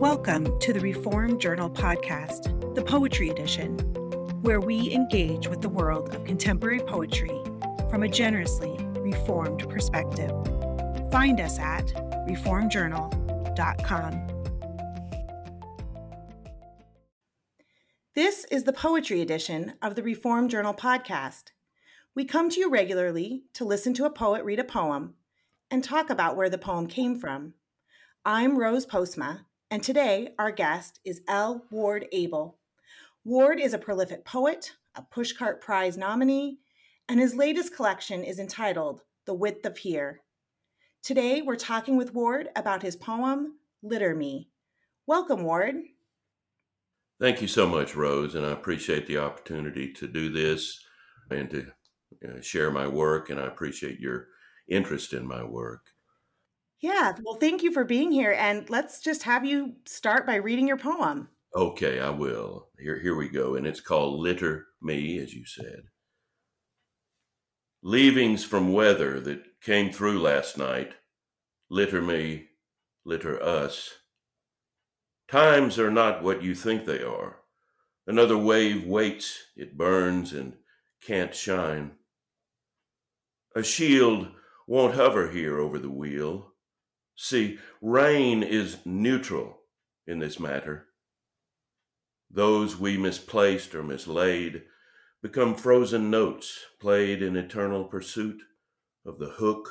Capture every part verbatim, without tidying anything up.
Welcome to the Reform Journal Podcast, the Poetry Edition, where we engage with the world of contemporary poetry from a generously reformed perspective. Find us at reform journal dot com. This is the Poetry Edition of the Reform Journal Podcast. We come to you regularly to listen to a poet read a poem and talk about where the poem came from. I'm Rose Postma, and today our guest is L. Ward Abel. Ward is a prolific poet, a Pushcart Prize nominee, and his latest collection is entitled The Width of Here. Today we're talking with Ward about his poem, Litter Me. Welcome, Ward. Thank you so much, Rose, and I appreciate the opportunity to do this and to uh, share my work, and I appreciate your interest in my work. Yeah, well, thank you for being here, and let's just have you start by reading your poem. Okay, I will. Here, here we go, and it's called Litter Me, as you said. Leavings from weather that came through last night, litter me, litter us. Times are not what you think they are. Another wave waits, it burns and can't shine. A shield won't hover here over the wheel. See, rain is neutral in this matter. Those we misplaced or mislaid become frozen notes played in eternal pursuit of the hook.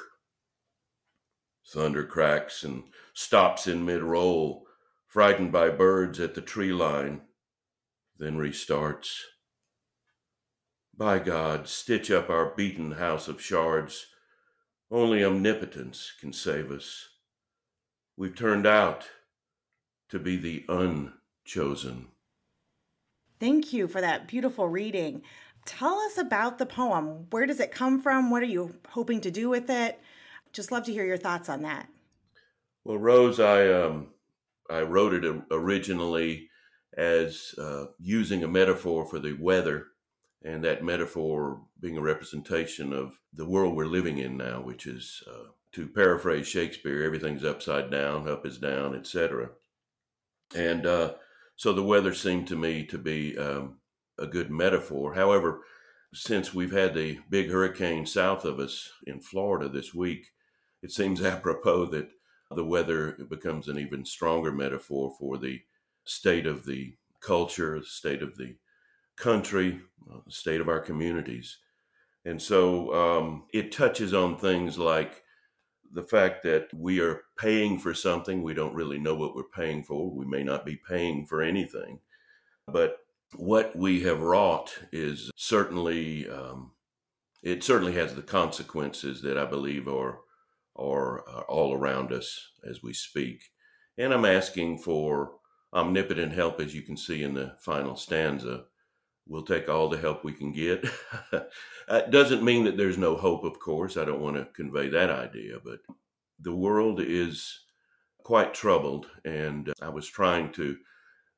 Thunder cracks and stops in mid-roll, frightened by birds at the tree line, then restarts. By God, stitch up our beaten house of shards. Only omnipotence can save us. We've turned out to be the unchosen. Thank you for that beautiful reading. Tell us about the poem. Where does it come from? What are you hoping to do with it? Just love to hear your thoughts on that. Well, Rose, I... um. I wrote it originally as uh, using a metaphor for the weather, and that metaphor being a representation of the world we're living in now, which is, uh, to paraphrase Shakespeare, everything's upside down, up is down, et cetera. And uh, so the weather seemed to me to be um, a good metaphor. However, since we've had the big hurricane south of us in Florida this week, it seems apropos that the weather becomes an even stronger metaphor for the state of the culture, the state of the country, the state of our communities. And so um, it touches on things like the fact that we are paying for something. We don't really know what we're paying for. We may not be paying for anything. But what we have wrought is certainly, um, it certainly has the consequences that I believe are or uh, all around us as we speak. And I'm asking for omnipotent help, as you can see in the final stanza. We'll take all the help we can get. It doesn't mean that there's no hope, of course. I don't want to convey that idea, but the world is quite troubled. And I was trying to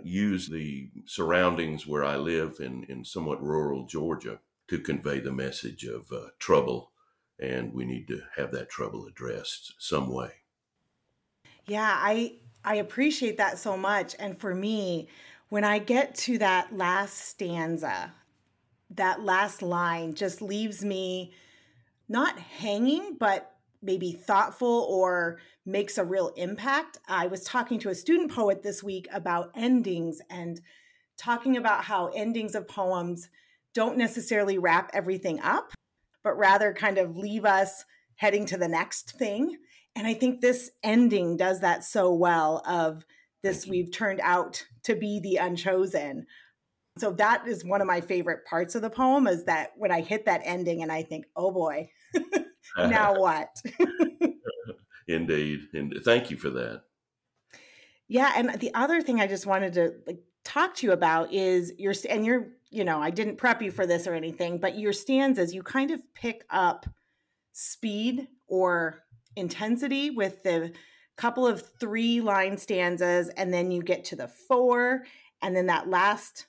use the surroundings where I live in, in somewhat rural Georgia to convey the message of uh, trouble. And we need to have that trouble addressed some way. Yeah, I I appreciate that so much. And for me, when I get to that last stanza, that last line just leaves me not hanging, but maybe thoughtful or makes a real impact. I was talking to a student poet this week about endings and talking about how endings of poems don't necessarily wrap everything up, but rather kind of leave us heading to the next thing. And I think this ending does that so well of this, we've turned out to be the unchosen. So that is one of my favorite parts of the poem, is that when I hit that ending and I think, oh boy, now what? Indeed. And thank you for that. Yeah. And the other thing I just wanted to like, talk to you about is your, and your, you know, I didn't prep you for this or anything, but your stanzas, you kind of pick up speed or intensity with the couple of three line stanzas, and then you get to the four, and then that last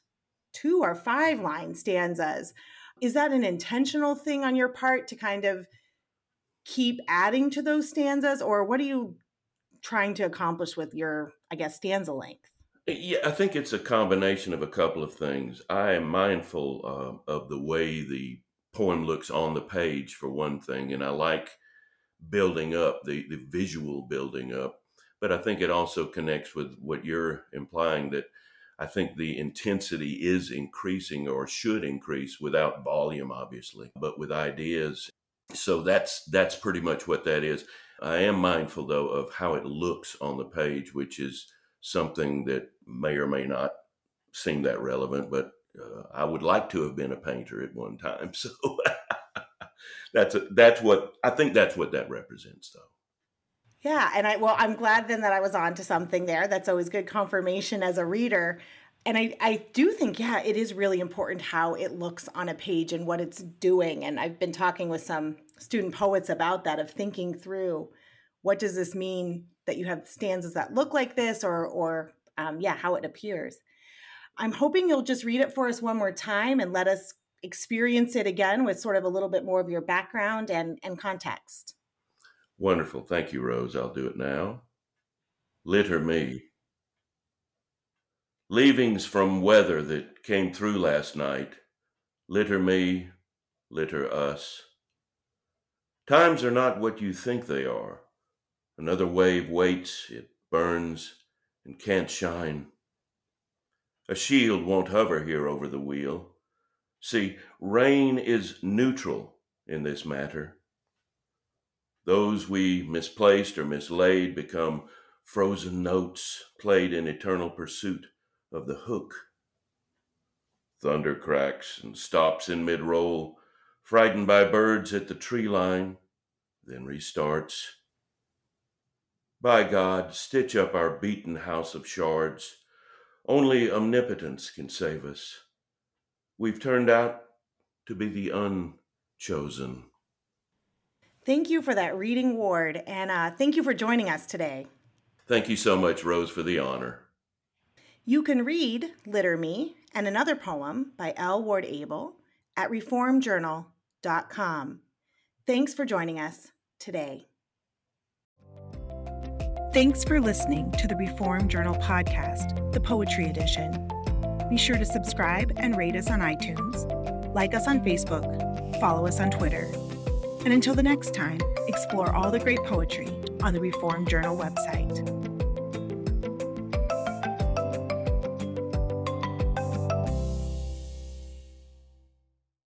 two or five line stanzas. Is that an intentional thing on your part to kind of keep adding to those stanzas, or what are you trying to accomplish with your, I guess, stanza length? Yeah, I think it's a combination of a couple of things. I am mindful uh, of the way the poem looks on the page, for one thing, and I like building up, the, the visual building up. But I think it also connects with what you're implying, that I think the intensity is increasing or should increase without volume, obviously, but with ideas. So that's that's pretty much what that is. I am mindful, though, of how it looks on the page, which is something that may or may not seem that relevant, but uh, I would like to have been a painter at one time. So that's a, that's what I think that's what that represents, though. Yeah. And I, well, I'm glad then that I was on to something there. That's always good confirmation as a reader. And I, I do think, yeah, it is really important how it looks on a page and what it's doing. And I've been talking with some student poets about that, of thinking through, what does this mean that you have stanzas that look like this, or, or um, yeah, how it appears. I'm hoping you'll just read it for us one more time and let us experience it again with sort of a little bit more of your background and, and context. Wonderful. Thank you, Rose. I'll do it now. Litter me. Leavings from weather that came through last night. Litter me, litter us. Times are not what you think they are. Another wave waits, it burns, and can't shine. A shield won't hover here over the wheel. See, rain is neutral in this matter. Those we misplaced or mislaid become frozen notes played in eternal pursuit of the hook. Thunder cracks and stops in mid-roll, frightened by birds at the tree line, then restarts. By God, stitch up our beaten house of shards. Only omnipotence can save us. We've turned out to be the unchosen. Thank you for that reading, Ward, and uh, thank you for joining us today. Thank you so much, Rose, for the honor. You can read Litter Me and another poem by L. Ward Abel at reform journal dot com. Thanks for joining us today. Thanks for listening to the Reform Journal Podcast, the Poetry Edition. Be sure to subscribe and rate us on iTunes, like us on Facebook, follow us on Twitter. And until the next time, explore all the great poetry on the Reform Journal website.